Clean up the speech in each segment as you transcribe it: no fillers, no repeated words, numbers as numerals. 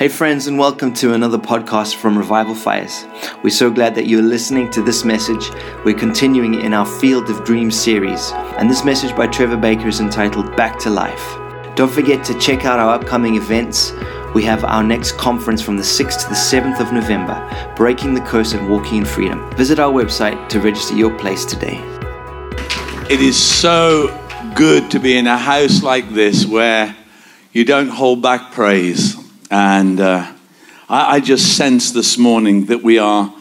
Hey friends, and welcome to another podcast from Revival Fires. We're so glad that you're listening to this message. We're continuing in our Field of Dreams series, and this message by Trevor Baker is entitled Back to Life. Don't forget to check out our upcoming events. We have our next conference from the 6th to the 7th of November, Breaking the Curse and Walking in Freedom. Visit our website to register your place today. It is so good to be in a house like this where you don't hold back praise. And I just sense this morning that we are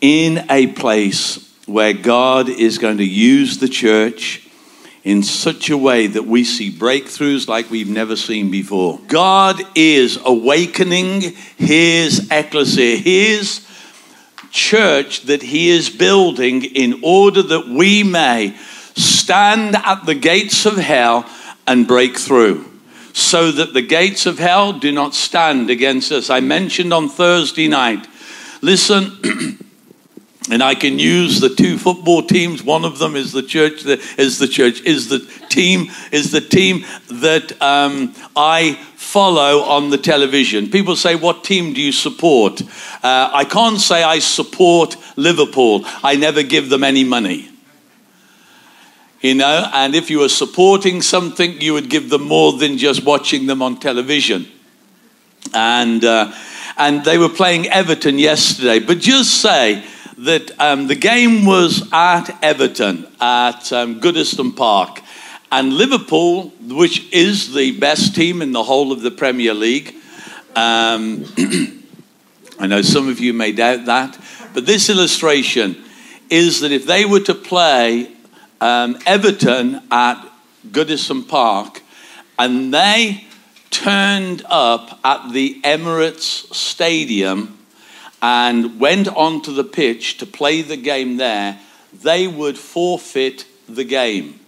in a place where God is going to use the church in such a way that we see breakthroughs like we've never seen before. God is awakening His ecclesia, His church that He is building in order that we may stand at the gates of hell and break through, so that the gates of hell do not stand against us. I mentioned on Thursday night, listen, and I can use the two football teams. One of them is the team that I follow on the television. People say, what team do you support? I can't say I support Liverpool. I never give them any money. You know, and if you were supporting something, you would give them more than just watching them on television. And they were playing Everton yesterday. But just say that the game was at Everton, at Goodison Park. And Liverpool, which is the best team in the whole of the Premier League. I know some of you may doubt that. But this illustration is that if they were to play Everton at Goodison Park, and they turned up at the Emirates Stadium and went onto the pitch to play the game there, they would forfeit the game.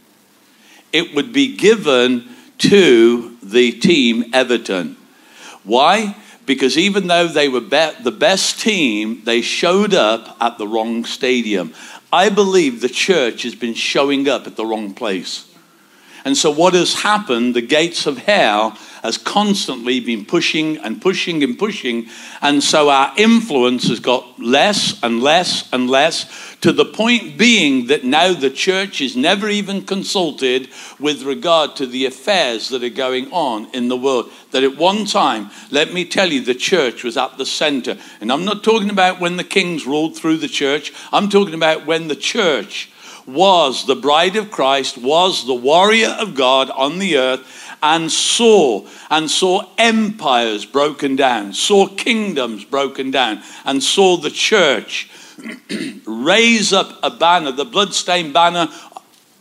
It would be given to the team Everton. Why? Because even though they were the best team, they showed up at the wrong stadium. I believe the church has been showing up at the wrong place. And so what has happened, the gates of hell has constantly been pushing and pushing and pushing. And so our influence has got less and less and less, to the point being that now the church is never even consulted with regard to the affairs that are going on in the world. That at one time, let me tell you, the church was at the center. And I'm not talking about when the kings ruled through the church. I'm talking about when the church was the bride of Christ, was the warrior of God on the earth, and saw empires broken down, saw kingdoms broken down, and saw the church raise up a banner, the bloodstained banner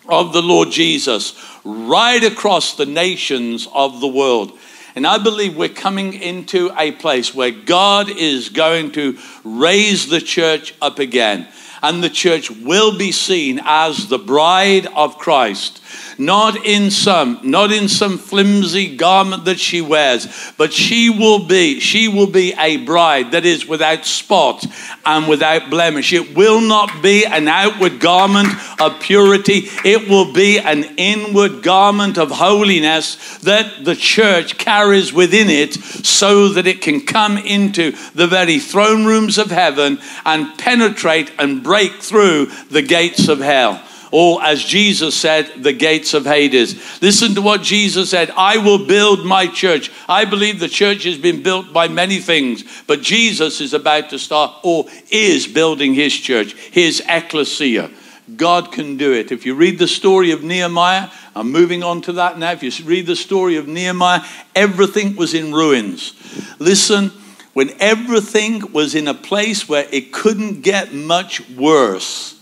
of the Lord Jesus, right across the nations of the world. And I believe we're coming into a place where God is going to raise the church up again. And the church will be seen as the bride of Christ. Not in some flimsy garment that she wears, but she will be a bride that is without spot and without blemish. It will not be an outward garment of purity. It will be an inward garment of holiness that the church carries within it, so that it can come into the very throne rooms of heaven and penetrate and break through the gates of hell. Or, as Jesus said, the gates of Hades. Listen to what Jesus said. I will build my church. I believe the church has been built by many things, but Jesus is about to start, or is building his church, his ecclesia. God can do it. If you read the story of Nehemiah, I'm moving on to that now. If you read the story of Nehemiah, everything was in ruins. Listen, when everything was in a place where it couldn't get much worse,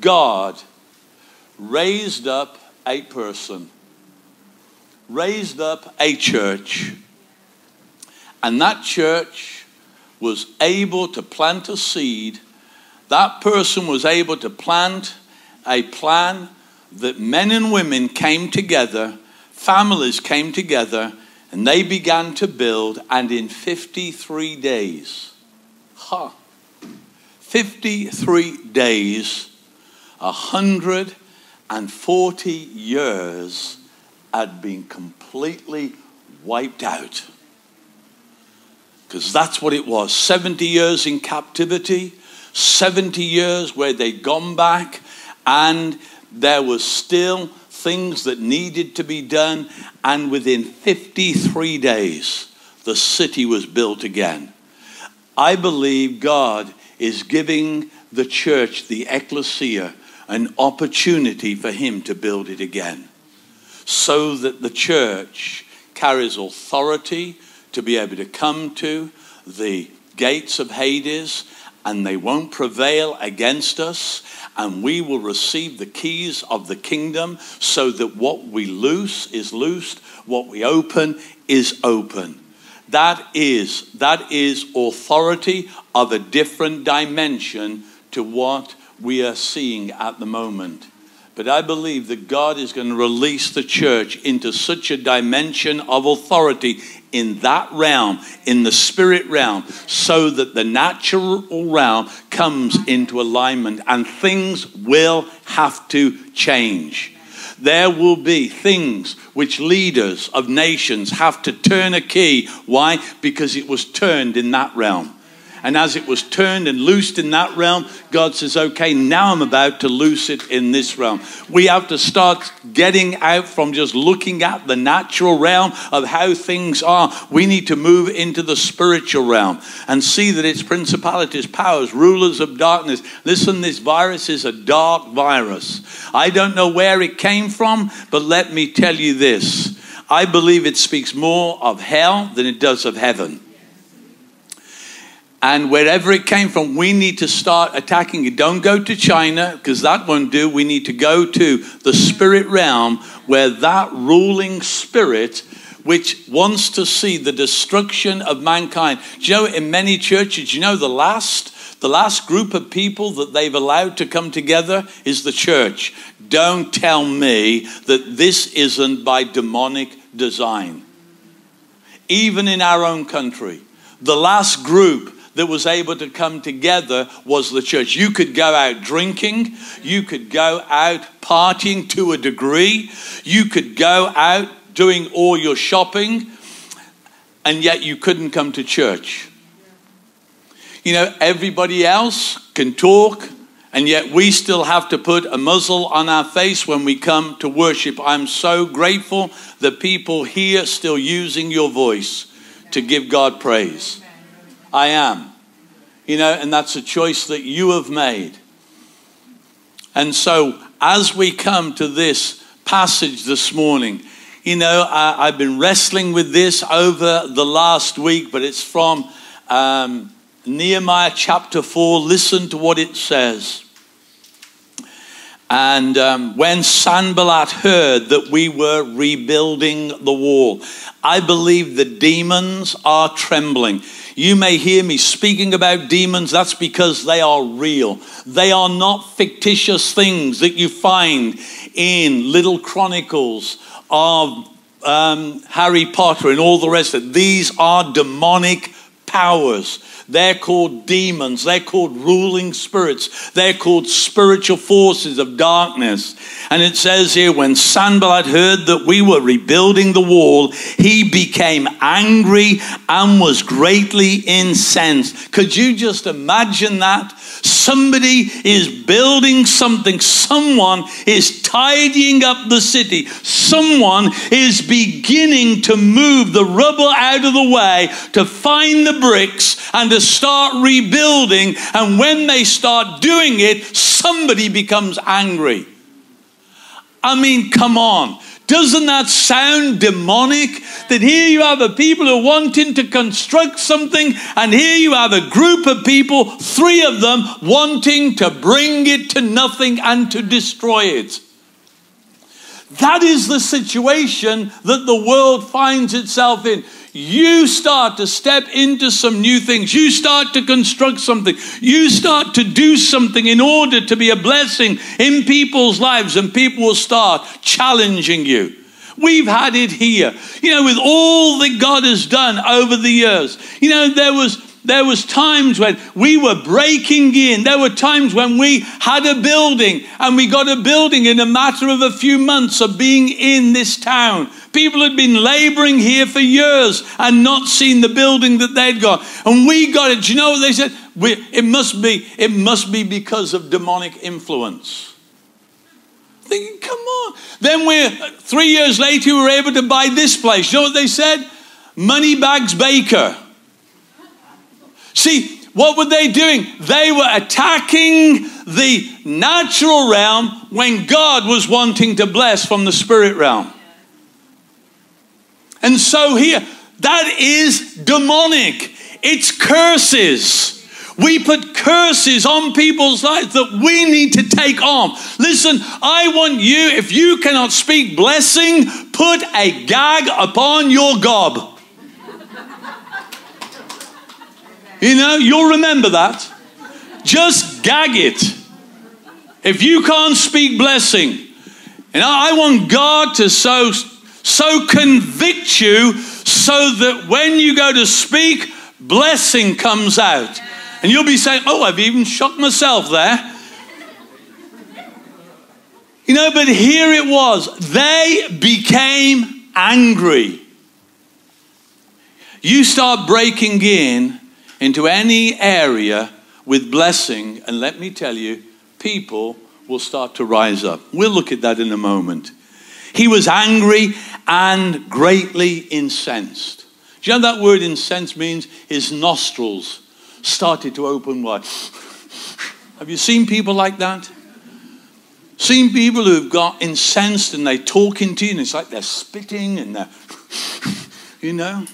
God raised up a person, raised up a church, and that church was able to plant a seed. That person was able to plant a plan that men and women came together, families came together, and they began to build, and in 53 days, 53 days, 140 years had been completely wiped out. Because that's what it was. 70 years in captivity, 70 years where they'd gone back, and there was still things that needed to be done. And within 53 days, the city was built again. I believe God is giving the church, the ecclesia, an opportunity for him to build it again, so that the church carries authority to be able to come to the gates of Hades, and they won't prevail against us, and we will receive the keys of the kingdom, so that what we loose is loosed, what we open is open. That is authority of a different dimension to what we are seeing at the moment. But I believe that God is going to release the church into such a dimension of authority in that realm, in the spirit realm, so that the natural realm comes into alignment, and things will have to change. There will be things which leaders of nations have to turn a key. Why? Because it was turned in that realm. And as it was turned and loosed in that realm, God says, okay, now I'm about to loose it in this realm. We have to start getting out from just looking at the natural realm of how things are. We need to move into the spiritual realm and see that it's principalities, powers, rulers of darkness. Listen, this virus is a dark virus. I don't know where it came from, but let me tell you this. I believe it speaks more of hell than it does of heaven. And wherever it came from, we need to start attacking it. Don't go to China, because that won't do. We need to go to the spirit realm, where that ruling spirit, which wants to see the destruction of mankind. Do you know, in many churches, you know, the last group of people that they've allowed to come together is the church. Don't tell me that this isn't by demonic design. Even in our own country, the last group that was able to come together was the church. You could go out drinking. You could go out partying to a degree. You could go out doing all your shopping, and yet you couldn't come to church. You know, everybody else can talk, and yet we still have to put a muzzle on our face when we come to worship. I'm so grateful that people here still using your voice to give God praise. I am. You know, and that's a choice that you have made. And so as we come to this passage this morning, you know, I've been wrestling with this over the last week, but it's from Nehemiah chapter 4. Listen to what it says. And when Sanballat heard that we were rebuilding the wall, I believe the demons are trembling. You may hear me speaking about demons. That's because they are real. They are not fictitious things that you find in little chronicles of Harry Potter and all the rest of it. These are demonic powers. They're called demons. They're called ruling spirits. They're called spiritual forces of darkness. And it says here, when Sanballat heard that we were rebuilding the wall, he became angry and was greatly incensed. Could you just imagine that? Somebody is building something. Someone is tidying up the city. Someone is beginning to move the rubble out of the way, to find the bricks and to start rebuilding. And when they start doing it, somebody becomes angry. I mean, come on. Doesn't that sound demonic? That here you have a people who are wanting to construct something, and here you have a group of people, three of them, wanting to bring it to nothing and to destroy it. That is the situation that the world finds itself in. You start to step into some new things. You start to construct something. You start to do something in order to be a blessing in people's lives, and people will start challenging you. We've had it here. You know, with all that God has done over the years, you know, there was times when we were breaking in. There were times when we had a building, and we got a building in a matter of a few months of being in this town. people had been laboring here for years and not seen the building that they'd got. And we got it. Do you know what they said? It must be because of demonic influence. Thinking, come on. Then 3 years later, we were able to buy this place. You know what they said? Moneybags Baker. See, what were they doing? They were attacking the natural realm when God was wanting to bless from the spirit realm. And so here, that is demonic. It's curses. We put curses on people's lives that we need to take on. Listen, I want you, if you cannot speak blessing, put a gag upon your gob. You know, you'll remember that. Just gag it. If you can't speak blessing. And I want God to so convict you so that when you go to speak, blessing comes out. And you'll be saying, oh, I've even shocked myself there. You know, but here it was. They became angry. You start breaking in into any area with blessing, and let me tell you, people will start to rise up. We'll look at that in a moment. He was angry and greatly incensed. Do you know that word incensed means? His nostrils started to open wide. Have you seen people like that? Seen people who've got incensed and they're talking to you and it's like they're spitting and they're, you know,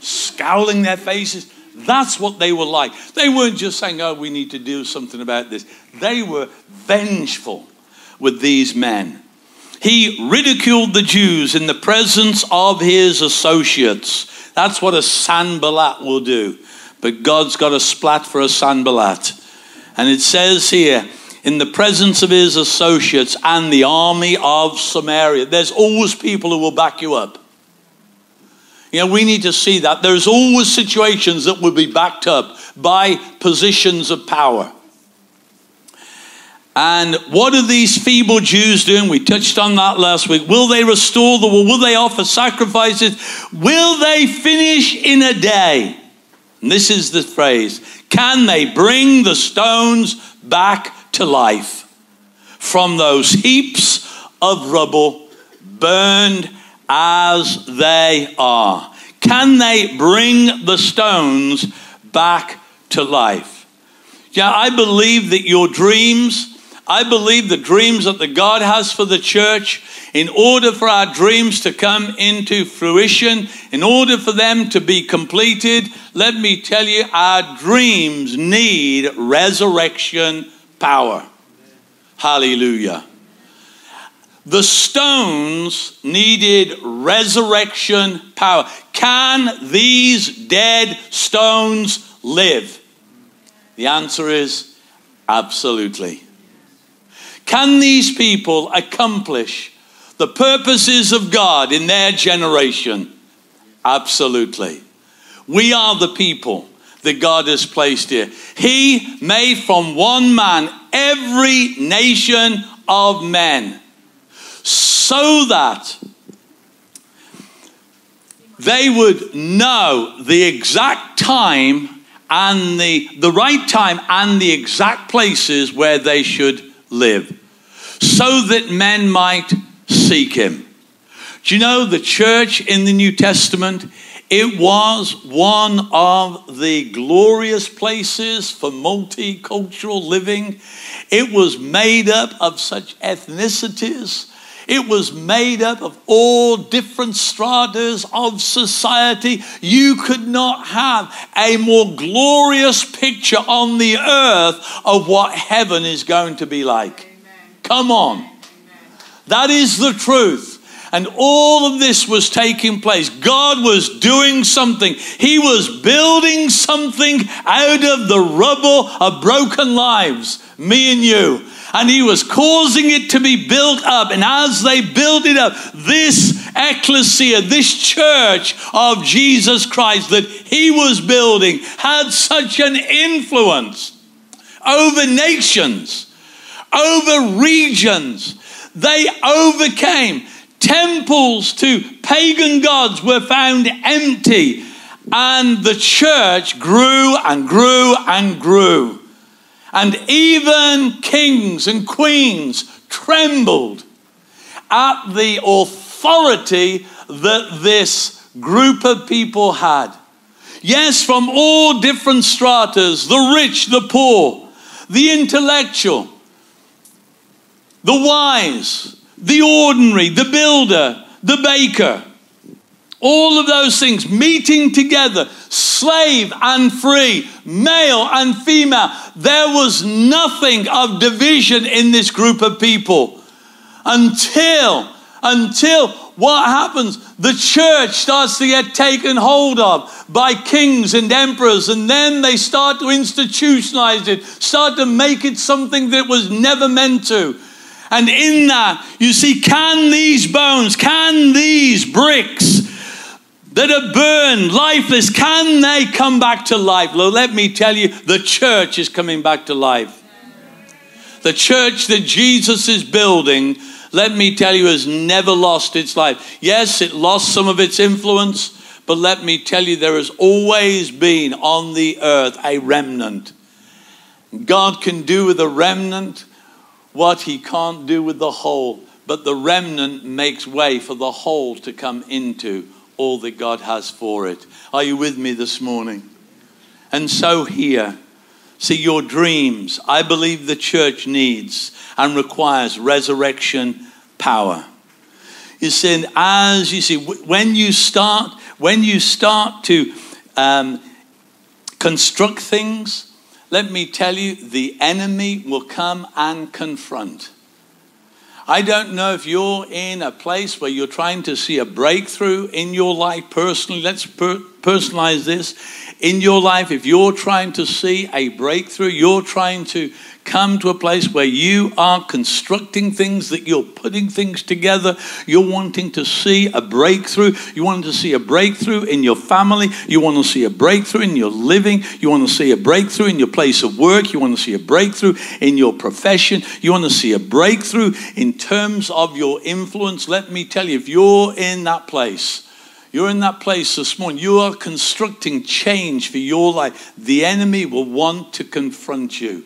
scowling their faces. That's what they were like. They weren't just saying, oh, we need to do something about this. They were vengeful with these men. He ridiculed the Jews in the presence of his associates. That's what a Sanballat will do. But God's got a splat for a Sanballat. And it says here, in the presence of his associates and the army of Samaria. There's always people who will back you up. You know, we need to see that. There's always situations that will be backed up by positions of power. And what are these feeble Jews doing? We touched on that last week. Will they restore the wall? Will they offer sacrifices? Will they finish in a day? And this is the phrase. Can they bring the stones back to life from those heaps of rubble burned as they are? Can they bring the stones back to life? Yeah, I believe that your dreams, I believe the dreams that God has for the church, in order for our dreams to come into fruition, in order for them to be completed, let me tell you, our dreams need resurrection power. Hallelujah. The stones needed resurrection power. Can these dead stones live? The answer is absolutely. Can these people accomplish the purposes of God in their generation? Absolutely. We are the people that God has placed here. He made from one man every nation of men, so that they would know the exact time and the right time and the exact places where they should live, so that men might seek him. Do you know the church in the New Testament? It was one of the glorious places for multicultural living. It was made up of such ethnicities. It was made up of all different stratas of society. You could not have a more glorious picture on the earth of what heaven is going to be like. Amen. Come on. Amen. That is the truth. And all of this was taking place. God was doing something. He was building something out of the rubble of broken lives, me and you. And he was causing it to be built up. And as they built it up, this ecclesia, this church of Jesus Christ that he was building had such an influence over nations, over regions. They overcame Temples to pagan gods were found empty, and the church grew and grew and grew. And even kings and queens trembled at the authority that this group of people had. Yes, from all different stratas, the rich, the poor, the intellectual, the wise, the ordinary, the builder, the baker, all of those things meeting together, slave and free, male and female. There was nothing of division in this group of people until what happens? The church starts to get taken hold of by kings and emperors, and then they start to institutionalize it, start to make it something that it was never meant to. And in that, you see, can these bones, can these bricks that are burned, lifeless, can they come back to life? Well, let me tell you, the church is coming back to life. The church that Jesus is building, let me tell you, has never lost its life. Yes, it lost some of its influence, but let me tell you, there has always been on the earth a remnant. God can do with a remnant what he can't do with the whole, but the remnant makes way for the whole to come into all that God has for it. Are you with me this morning? And so here, see, your dreams, I believe the church needs and requires resurrection power. You see, as you see, when you start to construct things, let me tell you, the enemy will come and confront. I don't know if you're in a place where you're trying to see a breakthrough in your life personally. Let's personalize this. In your life, if you're trying to see a breakthrough, you're trying to come to a place where you are constructing things, that you're putting things together. You're wanting to see a breakthrough. You want to see a breakthrough in your family. You want to see a breakthrough in your living. You want to see a breakthrough in your place of work. You want to see a breakthrough in your profession. You want to see a breakthrough in terms of your influence. Let me tell you, if you're in that place, you're in that place this morning, you are constructing change for your life, the enemy will want to confront you.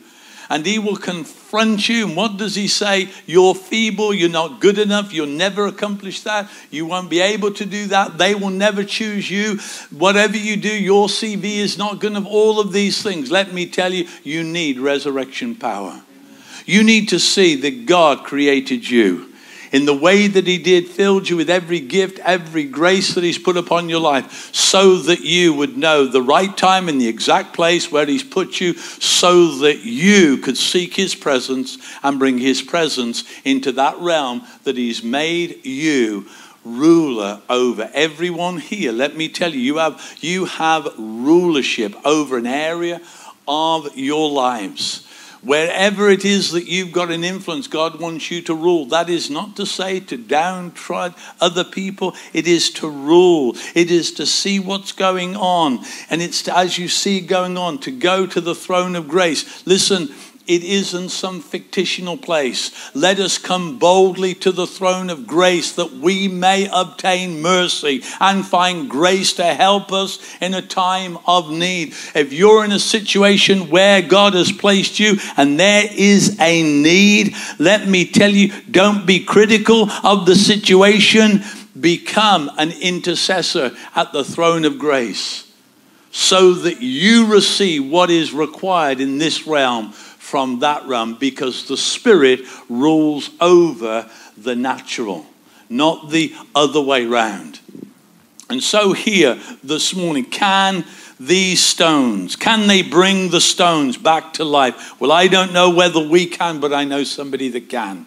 And he will confront you. And what does he say? You're feeble. You're not good enough. You'll never accomplish that. You won't be able to do that. They will never choose you. Whatever you do, your CV is not good enough. All of these things. Let me tell you, you need resurrection power. You need to see that God created you in the way that he did, filled you with every gift, every grace that he's put upon your life, so that you would know the right time and the exact place where he's put you, so that you could seek his presence and bring his presence into that realm that he's made you ruler over. Everyone here, let me tell you, you have rulership over an area of your lives. Wherever it is that you've got an influence, God wants you to rule. That is not to say to downtrod other people. It is to rule. It is to see what's going on. And it's to, as you see going on, to go to the throne of grace. Listen, it isn't some fictional place. Let us come boldly to the throne of grace that we may obtain mercy and find grace to help us in a time of need. If you're in a situation where God has placed you and there is a need, let me tell you, don't be critical of the situation. Become an intercessor at the throne of grace so that you receive what is required in this realm from that realm, because the spirit rules over the natural, not the other way round. And so here this morning, can these stones, can they bring the stones back to life? Well, I don't know whether we can, but I know somebody that can.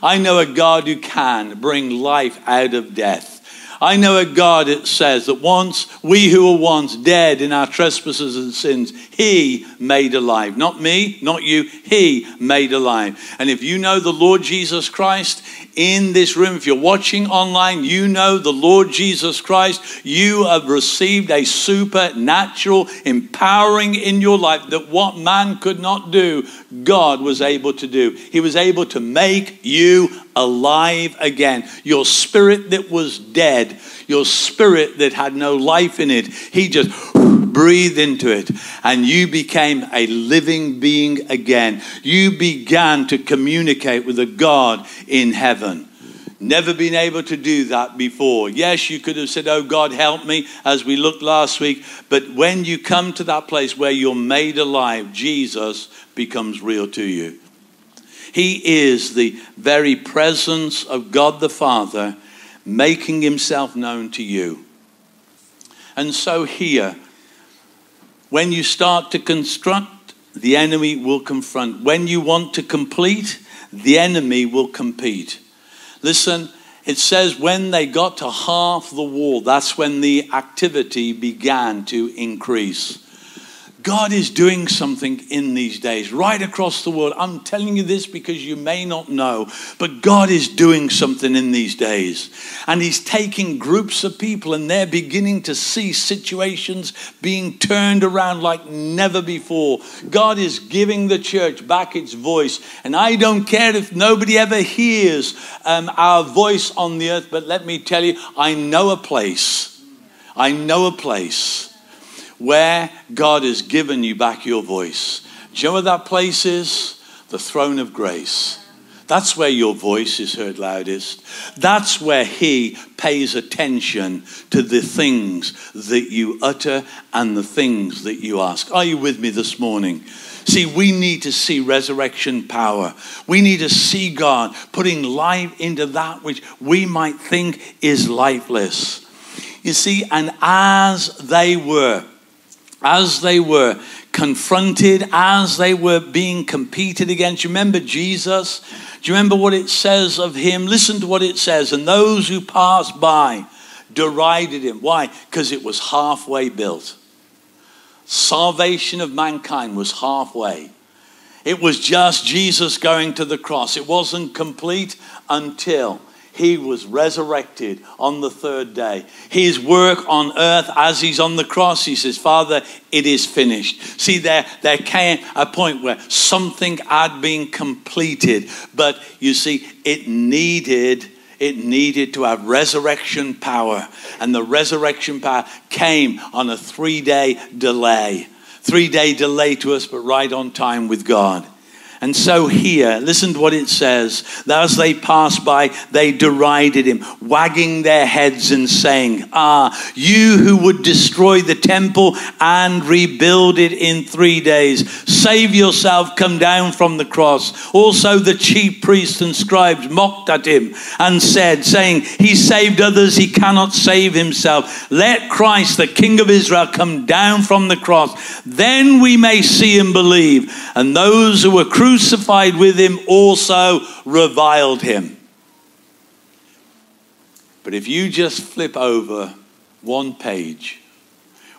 I know a God who can bring life out of death. I know a God, it says, that once we who were once dead in our trespasses and sins, he made alive. Not me, not you, he made alive. And if you know the Lord Jesus Christ, in this room, if you're watching online, you know the Lord Jesus Christ. You have received a supernatural empowering in your life that what man could not do, God was able to do. He was able to make you alive again. Your spirit that was dead, your spirit that had no life in it, he just breathed into it and you became a living being again. You began to communicate with the God in heaven. Never been able to do that before. Yes, you could have said, oh God, help me, as we looked last week. But when you come to that place where you're made alive, Jesus becomes real to you. He is the very presence of God the Father making himself known to you. And so here, when you start to construct, the enemy will confront. When you want to complete, the enemy will compete. Listen, it says when they got to half the wall, that's when the activity began to increase. God is doing something in these days, right across the world. I'm telling you this because you may not know, but God is doing something in these days. And he's taking groups of people and they're beginning to see situations being turned around like never before. God is giving the church back its voice. And I don't care if nobody ever hears our voice on the earth, but let me tell you, I know a place where God has given you back your voice. Do you know what that place is? The throne of grace. That's where your voice is heard loudest. That's where he pays attention to the things that you utter and the things that you ask. Are you with me this morning? See, we need to see resurrection power. We need to see God putting life into that which we might think is lifeless. You see, and as they were confronted, as they were being competed against. You remember Jesus? Do you remember what it says of him? Listen to what it says. And those who passed by derided him. Why? Because it was halfway built. Salvation of mankind was halfway. It was just Jesus going to the cross. It wasn't complete until he was resurrected on the third day. His work on earth as he's on the cross, he says, Father, it is finished. See, there came a point where something had been completed. But you see, it needed to have resurrection power. And the resurrection power came on a 3-day delay. 3-day delay to us, but right on time with God. And so here, listen to what it says. As they passed by, they derided him, wagging their heads and saying, ah, you who would destroy the temple and rebuild it in 3 days, save yourself, come down from the cross. Also the chief priests and scribes mocked at him and saying, he saved others, he cannot save himself. Let Christ, the King of Israel, come down from the cross. Then we may see and believe. And those who were crucified with him also reviled him. But if you just flip over one page,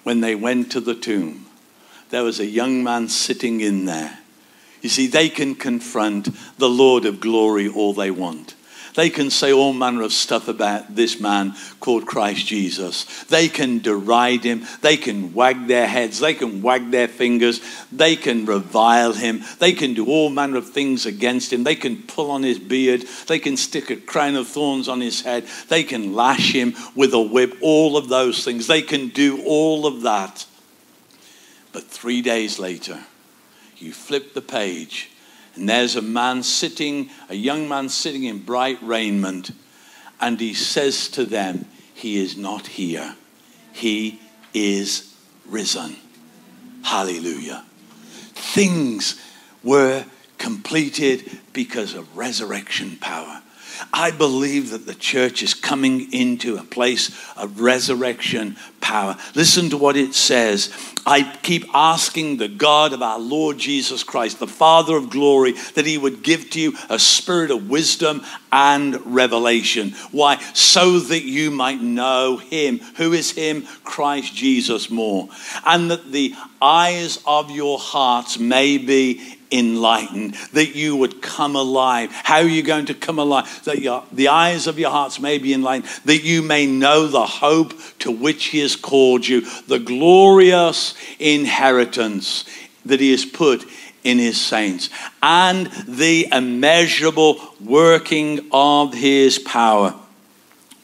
when they went to the tomb, there was a young man sitting in there. You see, they can confront the Lord of glory all they want. They can say all manner of stuff about this man called Christ Jesus. They can deride him. They can wag their heads. They can wag their fingers. They can revile him. They can do all manner of things against him. They can pull on his beard. They can stick a crown of thorns on his head. They can lash him with a whip. All of those things. They can do all of that. But 3 days later, you flip the page. And there's a young man sitting in bright raiment. And he says to them, he is not here. He is risen. Hallelujah. Things were completed because of resurrection power. I believe that the church is coming into a place of resurrection power. Listen to what it says. I keep asking the God of our Lord Jesus Christ, the Father of glory, that he would give to you a spirit of wisdom and revelation. Why? So that you might know him. Who is him? Christ Jesus more. And that the eyes of your hearts may be enlightened, that you would come alive. How are you going to come alive? That the eyes of your hearts may be enlightened, that you may know the hope to which he has called you, the glorious inheritance that he has put in his saints, and the immeasurable working of his power,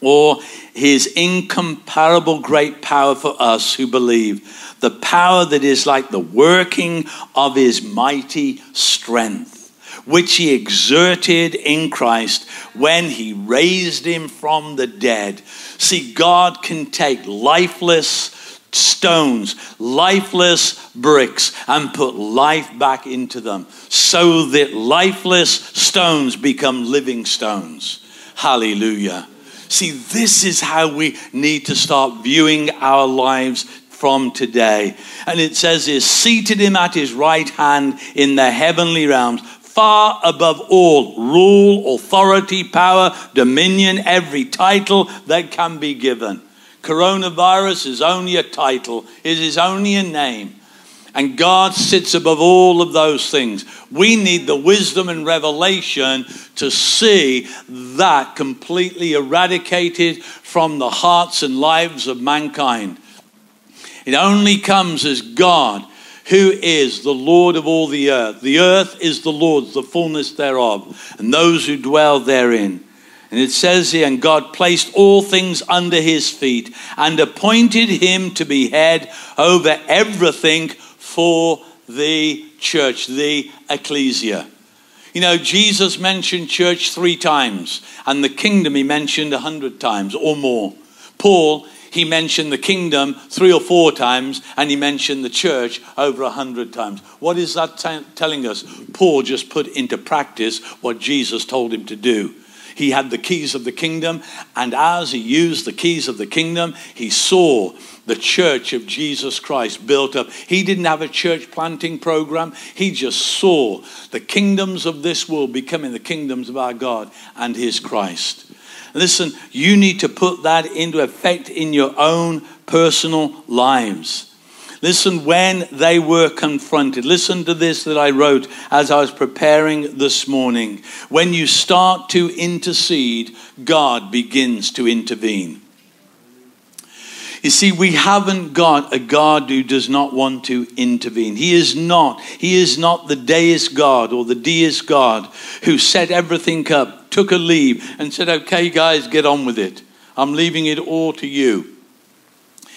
or his incomparable great power for us who believe, the power that is like the working of his mighty strength, which he exerted in Christ when he raised him from the dead. See, God can take lifeless stones, lifeless bricks, and put life back into them so that lifeless stones become living stones. Hallelujah. See, this is how we need to start viewing our lives from today. And it says he seated him at his right hand in the heavenly realms, far above all rule, authority, power, dominion, every title that can be given. Coronavirus is only a title. It is only a name. And God sits above all of those things. We need the wisdom and revelation to see that completely eradicated from the hearts and lives of mankind. It only comes as God, who is the Lord of all the earth. The earth is the Lord's, the fullness thereof, and those who dwell therein. And it says here, and God placed all things under his feet and appointed him to be head over everything for the church, the ecclesia. You know, Jesus mentioned church 3 times, and the kingdom he mentioned 100 times or more. Paul, he mentioned the kingdom 3 or 4 times, and he mentioned the church over 100 times. What is that telling us? Paul just put into practice what Jesus told him to do. He had the keys of the kingdom, and as he used the keys of the kingdom, he saw the church of Jesus Christ built up. He didn't have a church planting program. He just saw the kingdoms of this world becoming the kingdoms of our God and his Christ. Listen, you need to put that into effect in your own personal lives. Listen, when they were confronted. Listen to this that I wrote as I was preparing this morning. When you start to intercede, God begins to intervene. You see, we haven't got a God who does not want to intervene. He is not the deist God or the deist God who set everything up, took a leave and said, okay, guys, get on with it. I'm leaving it all to you.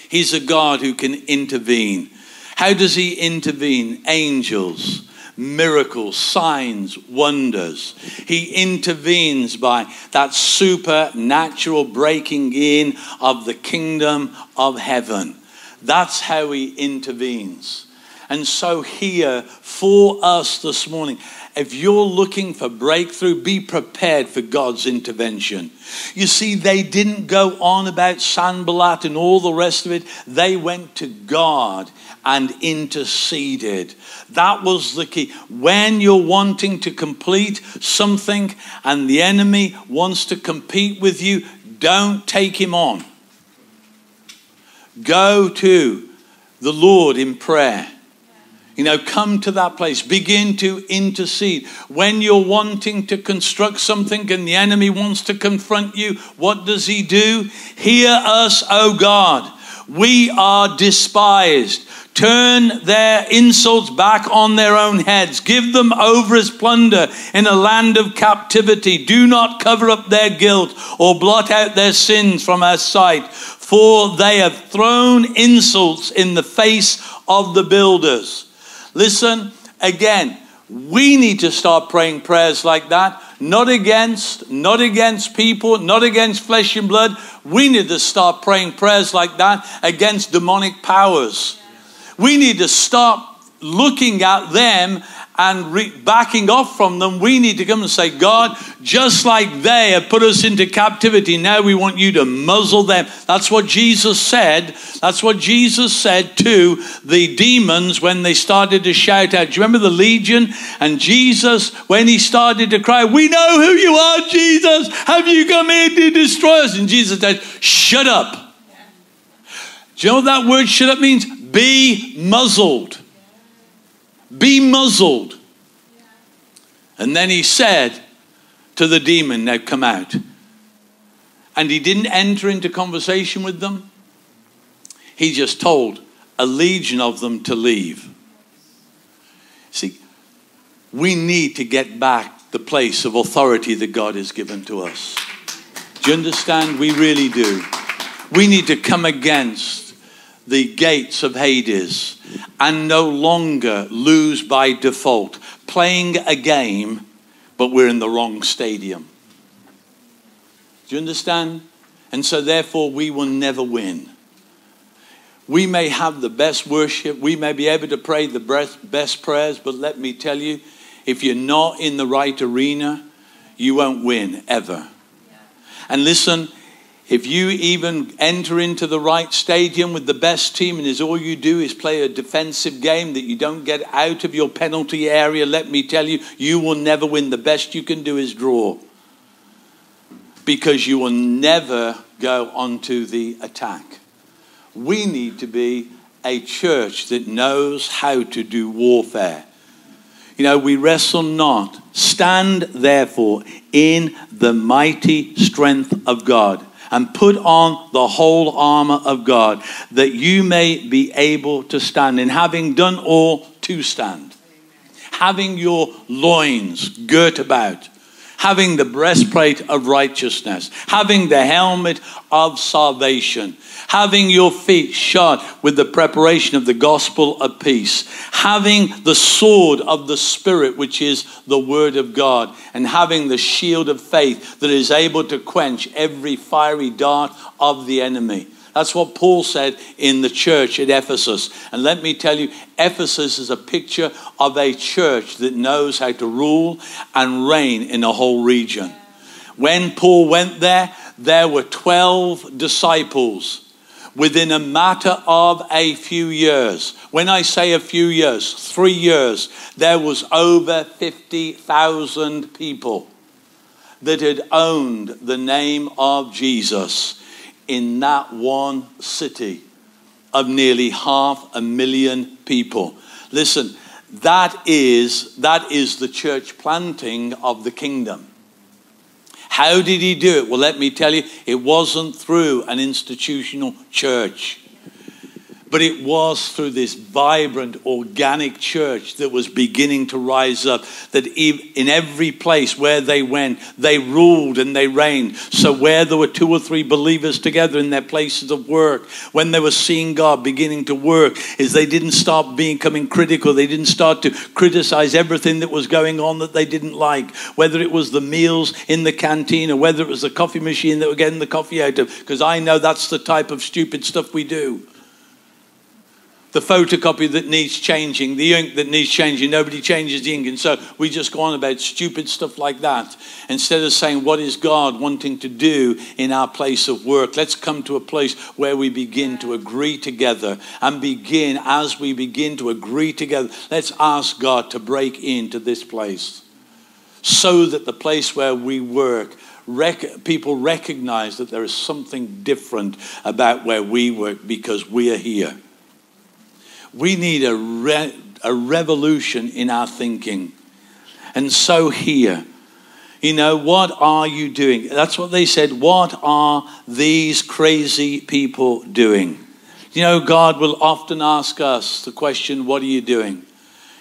He's a God who can intervene. How does he intervene? Angels, miracles, signs, wonders. He intervenes by that supernatural breaking in of the kingdom of heaven. That's how he intervenes. And so here for us this morning, if you're looking for breakthrough, be prepared for God's intervention. You see, they didn't go on about Sanballat and all the rest of it. They went to God and interceded. That was the key. When you're wanting to complete something and the enemy wants to compete with you, don't take him on. Go to the Lord in prayer. You know, come to that place. Begin to intercede. When you're wanting to construct something and the enemy wants to confront you, what does he do? Hear us, O God. We are despised. Turn their insults back on their own heads. Give them over as plunder in a land of captivity. Do not cover up their guilt or blot out their sins from our sight. For they have thrown insults in the face of the builders. Listen, again, we need to start praying prayers like that. Not against people, not against flesh and blood. We need to start praying prayers like that against demonic powers. We need to start looking at them and backing off from them. We need to come and say, God, just like they have put us into captivity, now we want you to muzzle them. That's what Jesus said. That's what Jesus said to the demons when they started to shout out. Do you remember the legion? And Jesus, when he started to cry, we know who you are, Jesus. Have you come here to destroy us? And Jesus said, shut up. Do you know what that word shut up means? Be muzzled. Be muzzled. And then he said to the demon, now come out. And he didn't enter into conversation with them. He just told a legion of them to leave. See, we need to get back the place of authority that God has given to us. Do you understand? We really do. We need to come against the gates of Hades and no longer lose by default, playing a game, but we're in the wrong stadium. Do you understand? And so therefore we will never win. We may have the best worship, we may be able to pray the best prayers, but let me tell you, if you're not in the right arena, you won't win ever. Yeah. And listen, if you even enter into the right stadium with the best team and is all you do is play a defensive game that you don't get out of your penalty area, let me tell you, you will never win. The best you can do is draw. Because you will never go onto the attack. We need to be a church that knows how to do warfare. You know, we wrestle not. Stand therefore in the mighty strength of God and put on the whole armor of God that you may be able to stand. And having done all, to stand. Having your loins girt about. Having the breastplate of righteousness, having the helmet of salvation, having your feet shod with the preparation of the gospel of peace, having the sword of the Spirit, which is the word of God, and having the shield of faith that is able to quench every fiery dart of the enemy. That's what Paul said in the church at Ephesus. And let me tell you, Ephesus is a picture of a church that knows how to rule and reign in a whole region. When Paul went there, there were 12 disciples within a matter of a few years. When I say a few years, 3 years, there was over 50,000 people that had owned the name of Jesus in that one city of nearly 500,000 people. Listen, that is the church planting of the kingdom. How did he do it? Well, let me tell you, it wasn't through an institutional church, but it was through this vibrant, organic church that was beginning to rise up, that in every place where they went, they ruled and they reigned. So where there were 2 or 3 believers together in their places of work, when they were seeing God beginning to work, is they didn't start becoming critical. They didn't start to criticize everything that was going on that they didn't like, whether it was the meals in the canteen or whether it was the coffee machine that were getting the coffee out of, because I know that's the type of stupid stuff we do. The photocopy that needs changing, the ink that needs changing, nobody changes the ink. And so we just go on about stupid stuff like that. Instead of saying, what is God wanting to do in our place of work? Let's come to a place where we begin to agree together and begin, as we begin to agree together, let's ask God to break into this place so that the place where we work, people recognize that there is something different about where we work because we are here. We need a revolution in our thinking. And so here, you know, what are you doing? That's what they said. What are these crazy people doing? You know, God will often ask us the question, what are you doing?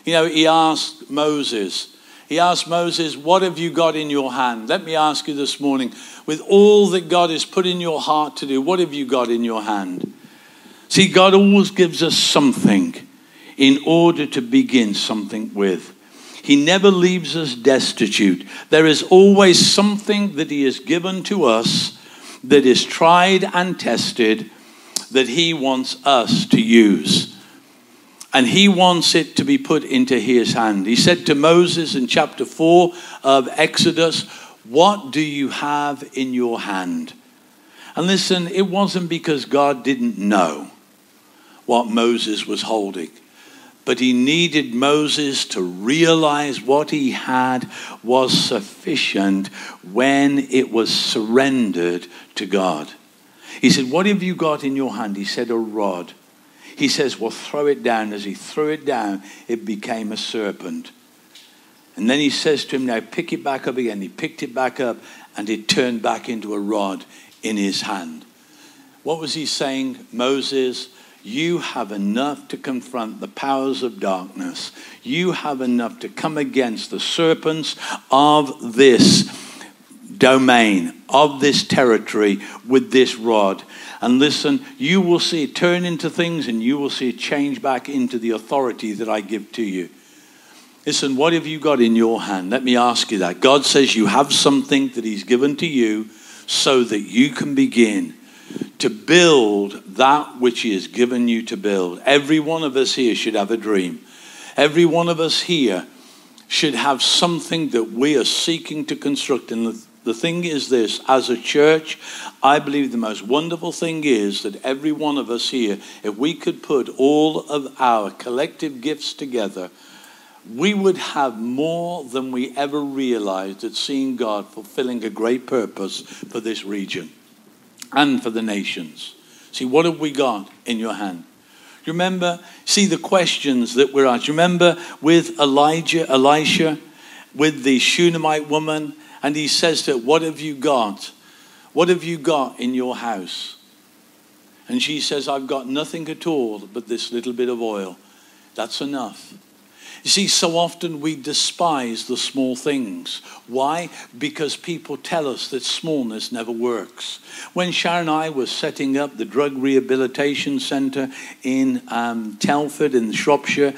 You know, he asked Moses, what have you got in your hand? Let me ask you this morning, with all that God has put in your heart to do, what have you got in your hand? See, God always gives us something in order to begin something with. He never leaves us destitute. There is always something that he has given to us that is tried and tested that he wants us to use. And he wants it to be put into his hand. He said to Moses in chapter 4 of Exodus, what do you have in your hand? And listen, it wasn't because God didn't know what Moses was holding, but he needed Moses to realize what he had was sufficient when it was surrendered to God. He said, what have you got in your hand? He said, a rod. He says, well, throw it down. As he threw it down, it became a serpent. And then he says to him, now pick it back up again. He picked it back up and it turned back into a rod in his hand. What was he saying? Moses, you have enough to confront the powers of darkness. You have enough to come against the serpents of this domain, of this territory with this rod. And listen, you will see it turn into things and you will see it change back into the authority that I give to you. Listen, what have you got in your hand? Let me ask you that. God says you have something that he's given to you so that you can begin to build that which he has given you to build. Every one of us here should have a dream. Every one of us here should have something that we are seeking to construct. And the thing is this, as a church, I believe the most wonderful thing is that every one of us here, if we could put all of our collective gifts together, we would have more than we ever realized at seeing God fulfilling a great purpose for this region and for the nations. See, what have we got in your hand? Do you remember? See the questions that were asked. Remember with Elisha, with the Shunammite woman, and he says to her, what have you got? What have you got in your house? And she says, I've got nothing at all but this little bit of oil. That's enough. You see, so often we despise the small things. Why? Because people tell us that smallness never works. When Sharon and I were setting up the drug rehabilitation centre in Telford in Shropshire,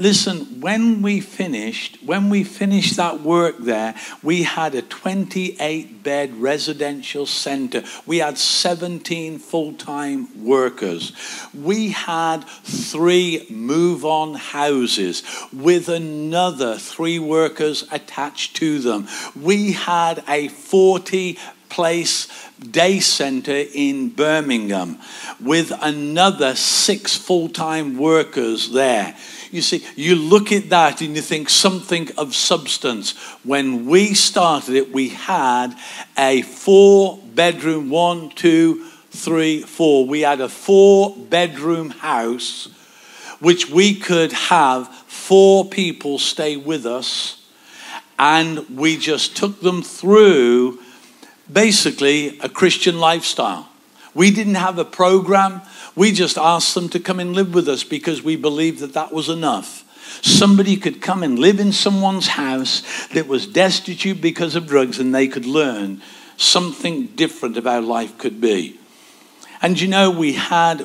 listen, when we finished that work there, we had a 28-bed residential centre. We had 17 full-time workers. We had 3 move-on houses with another 3 workers attached to them. We had a 40-place day centre in Birmingham with another 6 full-time workers there. You see, you look at that and you think something of substance. When we started it, we had a 4-bedroom, 1, 2, 3, 4. We had a 4-bedroom house which we could have 4 people stay with us, and we just took them through basically a Christian lifestyle. We didn't have a program. We just asked them to come and live with us because we believed that that was enough. Somebody could come and live in someone's house that was destitute because of drugs, and they could learn something different about life could be. And you know, we had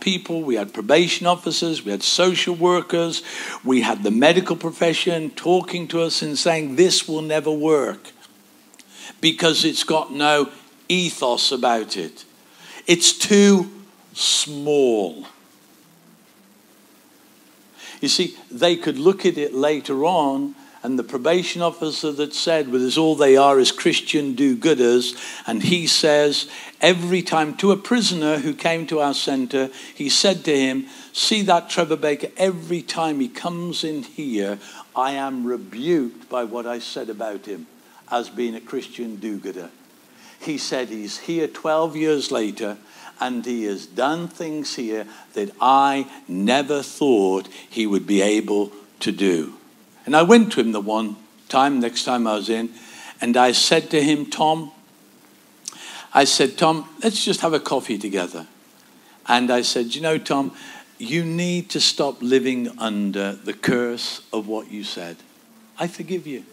people, we had probation officers, we had social workers, we had the medical profession talking to us and saying this will never work because it's got no ethos about it. It's too small. You see, they could look at it later on, and the probation officer that said, well, there's all they are is Christian do-gooders. And he says, every time to a prisoner who came to our centre, he said to him, see that Trevor Baker, every time he comes in here, I am rebuked by what I said about him as being a Christian do-gooder. He said he's here 12 years later and he has done things here that I never thought he would be able to do. And I went to him the one time, next time I was in, and I said to him, Tom, let's just have a coffee together. And I said, you know, Tom, you need to stop living under the curse of what you said. I forgive you.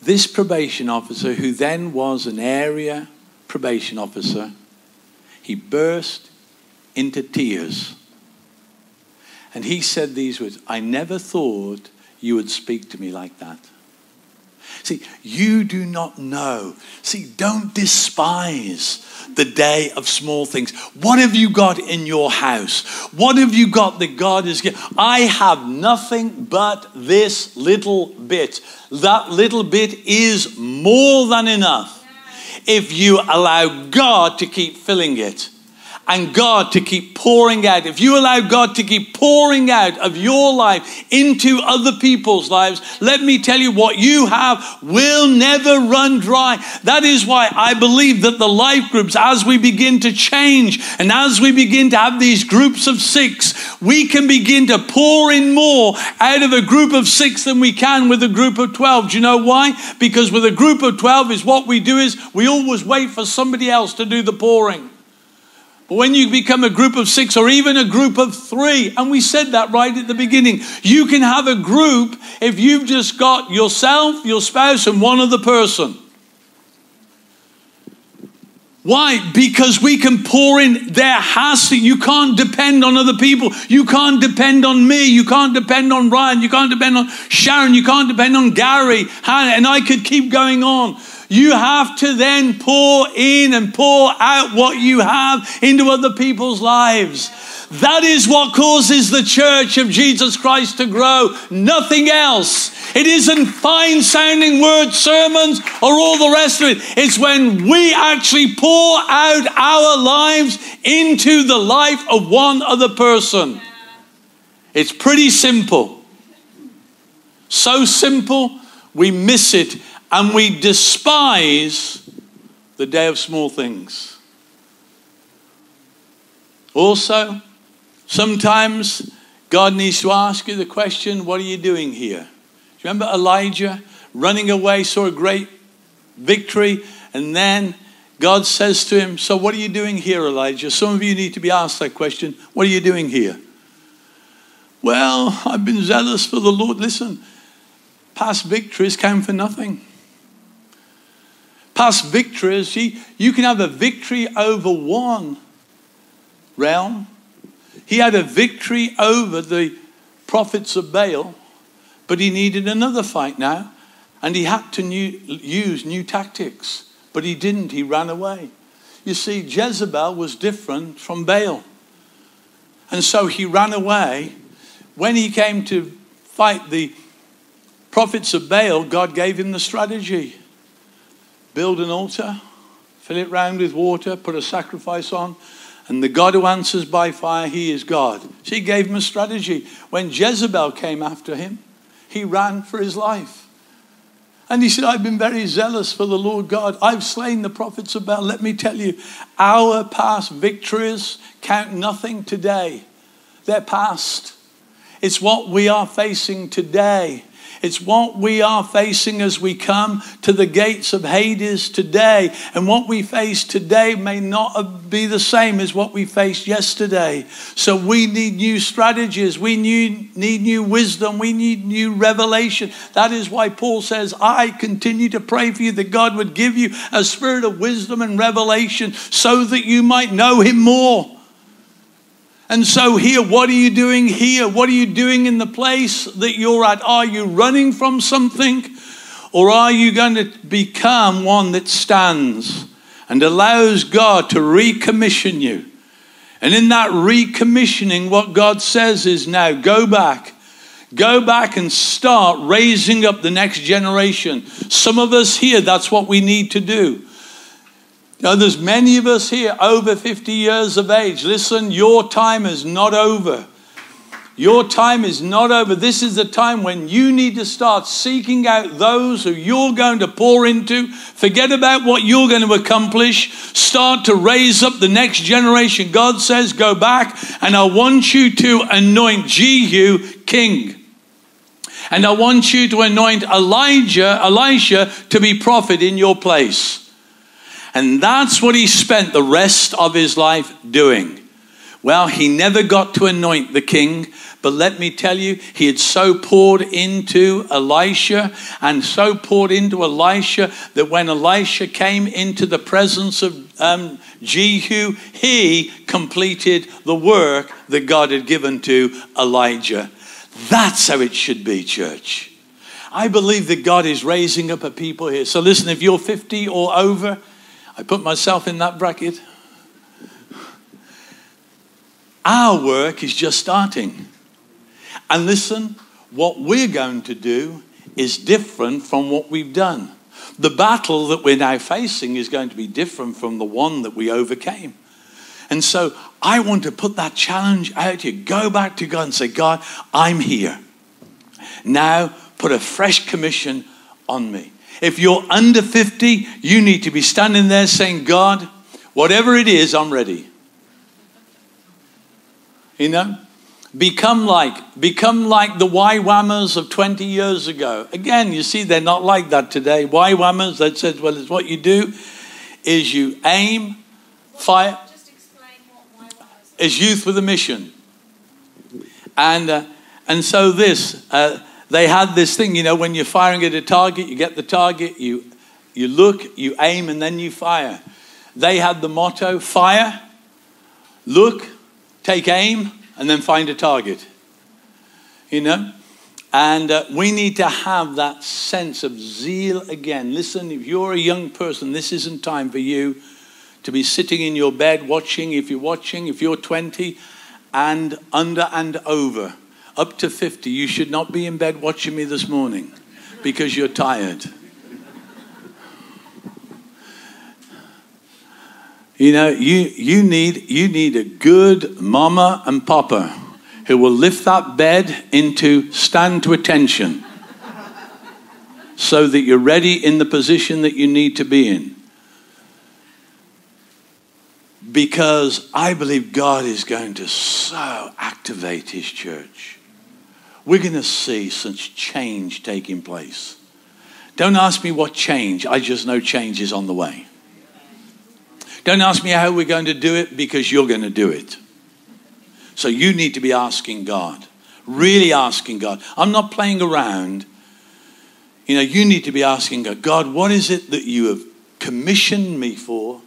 This probation officer, who then was an area probation officer, he burst into tears. And he said these words, I never thought you would speak to me like that. See, you do not know. See, don't despise the day of small things. What have you got in your house? What have you got that God has given? I have nothing but this little bit. That little bit is more than enough if you allow God to keep filling it. and God to keep pouring out, if you allow God to keep pouring out of your life into other people's lives, let me tell you, what you have will never run dry. That is why I believe that the life groups, as we begin to change and as we begin to have these groups of six, we can begin to pour in more out of a group of six than we can with a group of 12. Do you know why? Because with a group of 12 is what we do is we always wait for somebody else to do the pouring. But when you become a group of six or even a group of three, and we said that right at the beginning, you can have a group if you've just got yourself, your spouse, and one other person. Why? Because we can pour in. There has to, you can't depend on other people. You can't depend on me. You can't depend on Ryan. You can't depend on Sharon. You can't depend on Gary, Hannah, and I could keep going on. You have to then pour in and pour out what you have into other people's lives. That is what causes the church of Jesus Christ to grow. Nothing else. It isn't fine-sounding word sermons or all the rest of it. It's when we actually pour out our lives into the life of one other person. It's pretty simple. So simple, we miss it and we despise the day of small things. Also, sometimes God needs to ask you the question, what are you doing here? Do you remember Elijah running away, saw a great victory, and then God says to him, so what are you doing here, Elijah? Some of you need to be asked that question, what are you doing here? Well, I've been zealous for the Lord. Listen, past victories count for nothing. Past victories, you can have a victory over one realm. He had a victory over the prophets of Baal, but he needed another fight now, and he had to use new tactics, but he didn't. He ran away. You see, Jezebel was different from Baal, and so he ran away. When he came to fight the prophets of Baal, God gave him the strategy. Build an altar, fill it round with water, put a sacrifice on, and the God who answers by fire, he is God. So he gave him a strategy. When Jezebel came after him, he ran for his life. And he said, I've been very zealous for the Lord God. I've slain the prophets of Baal. Let me tell you, our past victories count nothing today. They're past. It's what we are facing today. It's what we are facing as we come to the gates of Hades today. And what we face today may not be the same as what we faced yesterday. So we need new strategies. We need new wisdom. We need new revelation. That is why Paul says, I continue to pray for you that God would give you a spirit of wisdom and revelation so that you might know him more. And so here, what are you doing here? What are you doing in the place that you're at? Are you running from something? Or are you going to become one that stands and allows God to recommission you? And in that recommissioning, what God says is now, go back. Go back and start raising up the next generation. Some of us here, that's what we need to do. Now, there's many of us here over 50 years of age. Listen, your time is not over. Your time is not over. This is the time when you need to start seeking out those who you're going to pour into. Forget about what you're going to accomplish. Start to raise up the next generation. God says, go back, and I want you to anoint Jehu king. And I want you to anoint Elisha to be prophet in your place. And that's what he spent the rest of his life doing. Well, he never got to anoint the king, but let me tell you, he had so poured into Elisha and so poured into Elisha that when Elisha came into the presence of Jehu, he completed the work that God had given to Elijah. That's how it should be, church. I believe that God is raising up a people here. So listen, if you're 50 or over, I put myself in that bracket. Our work is just starting. And listen, what we're going to do is different from what we've done. The battle that we're now facing is going to be different from the one that we overcame. And so I want to put that challenge out to you. Go back to God and say, God, I'm here. Now put a fresh commission on me. If you're under 50, you need to be standing there saying, God, whatever it is, I'm ready. You know? Become like the YWAMers of 20 years ago. Again, you see, they're not like that today. YWAMers, that says, well, it's what you do is you aim, fire. Just explain what YWAMers is. Youth with a mission. And so this, they had this thing, you know, when you're firing at a target, you get the target, you look, you aim, and then you fire. They had the motto, fire, look, take aim, and then find a target, you know? And we need to have that sense of zeal again. Listen, if you're a young person, this isn't time for you to be sitting in your bed watching. If you're watching, if you're 20 and under and over, up to 50, you should not be in bed watching me this morning because you're tired. You know, you need a good mama and papa who will lift that bed into stand to attention so that you're ready in the position that you need to be in. Because I believe God is going to so activate his church. We're going to see such change taking place. Don't ask me what change. I just know change is on the way. Don't ask me how we're going to do it because you're going to do it. So you need to be asking God, really asking God. I'm not playing around. You know, you need to be asking God, God, what is it that you have commissioned me for?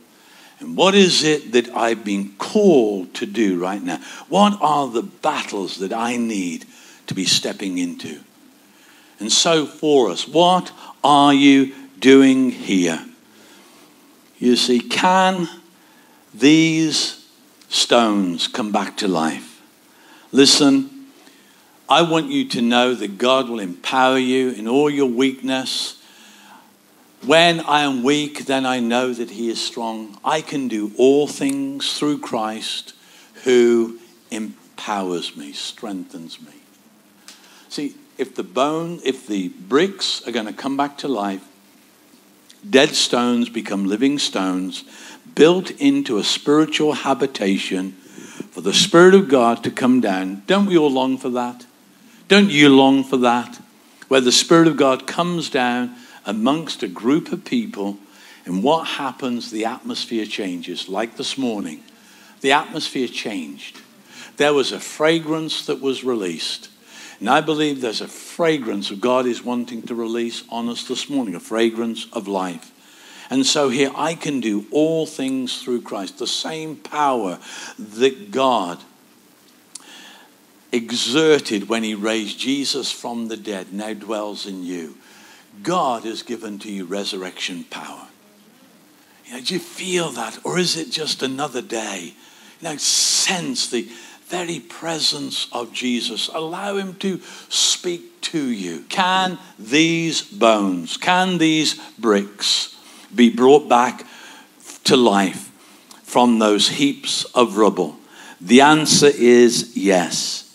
And what is it that I've been called to do right now? What are the battles that I need to be stepping into? And so for us, what are you doing here? You see, can these stones come back to life? Listen, I want you to know that God will empower you in all your weakness. When I am weak, then I know that he is strong. I can do all things through Christ who empowers me, strengthens me. See, if the bricks are going to come back to life, dead stones become living stones built into a spiritual habitation for the Spirit of God to come down. Don't we all long for that? Don't you long for that? Where the Spirit of God comes down amongst a group of people, and what happens? The atmosphere changes. Like this morning, the atmosphere changed. There was a fragrance that was released. And I believe there's a fragrance of God is wanting to release on us this morning, a fragrance of life. And so here, I can do all things through Christ. The same power that God exerted when he raised Jesus from the dead now dwells in you. God has given to you resurrection power. You know, do you feel that? Or is it just another day? You know, sense the very presence of Jesus. Allow him to speak to you. Can these bones, can these bricks be brought back to life from those heaps of rubble? The answer is yes.